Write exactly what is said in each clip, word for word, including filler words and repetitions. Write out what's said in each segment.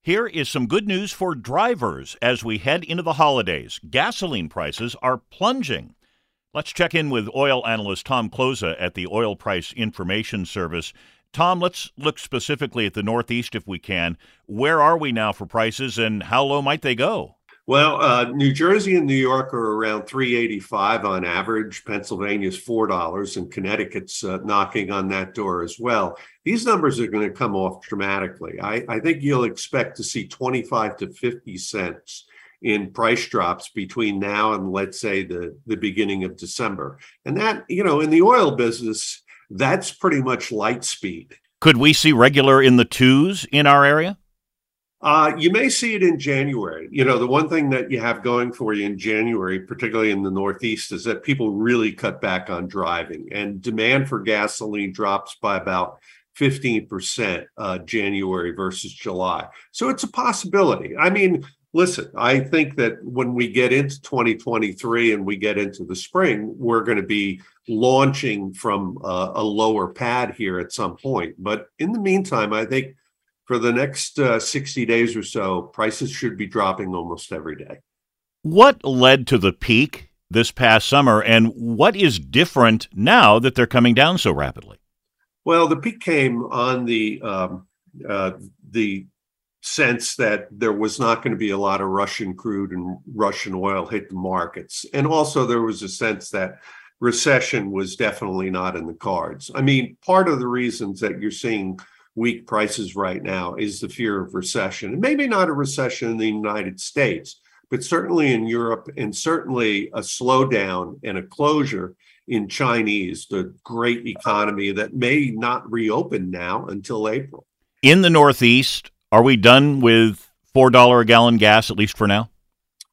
Here is some good news for drivers as we head into the holidays. Gasoline prices are plunging. Let's check in with oil analyst Tom Kloza at the Oil Price Information Service. Tom, let's look specifically at the Northeast if we can. Where are we now for prices, and how low might they go? Well, uh, New Jersey and New York are around three dollars and eighty-five cents on average. Pennsylvania's four dollars, and Connecticut's uh, knocking on that door as well. These numbers are going to come off dramatically. I, I think you'll expect to see twenty-five to fifty cents in price drops between now and, let's say, the, the beginning of December. And that, you know, in the oil business, that's pretty much light speed. Could we see regular in the twos in our area? Uh, you may see it in January. You know, the one thing that you have going for you in January, particularly in the Northeast, is that people really cut back on driving, and demand for gasoline drops by about fifteen percent uh, January versus July. So it's a possibility. I mean, listen, I think that when we get into twenty twenty-three and we get into the spring, we're going to be launching from a, a lower pad here at some point. But in the meantime, I think for the next uh, sixty days or so, prices should be dropping almost every day. What led to the peak this past summer, and what is different now that they're coming down so rapidly? Well, the peak came on the um, uh, the sense that there was not going to be a lot of Russian crude and Russian oil hit the markets. And also there was a sense that recession was definitely not in the cards. I mean, part of the reasons that you're seeing weak prices right now is the fear of recession, and maybe not a recession in the United States, but certainly in Europe, and certainly a slowdown and a closure in Chinese, the great economy that may not reopen now until April. In the Northeast, are we done with four dollars a gallon gas, at least for now?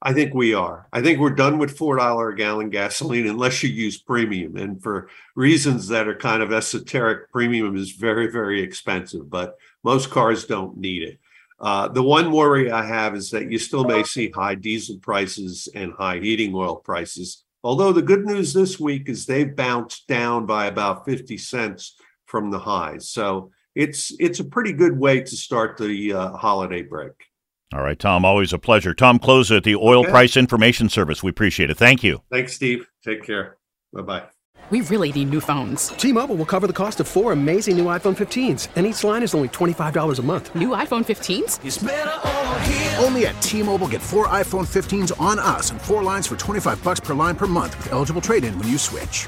I think we are. I think we're done with four dollars a gallon gasoline unless you use premium. And for reasons that are kind of esoteric, premium is very, very expensive, but most cars don't need it. Uh, the one worry I have is that you still may see high diesel prices and high heating oil prices. Although the good news this week is they've bounced down by about fifty cents from the highs. So it's, it's a pretty good way to start the uh, holiday break. All right, Tom, always a pleasure. Tom Kloza at the Oil okay. Price Information Service. We appreciate it. Thank you. Thanks, Steve. Take care. Bye-bye. We really need new phones. T-Mobile will cover the cost of four amazing new iPhone fifteens, and each line is only twenty-five dollars a month. New iPhone fifteens? It's better over here. Only at T-Mobile, get four iPhone fifteens on us and four lines for twenty-five dollars per line per month with eligible trade-in when you switch.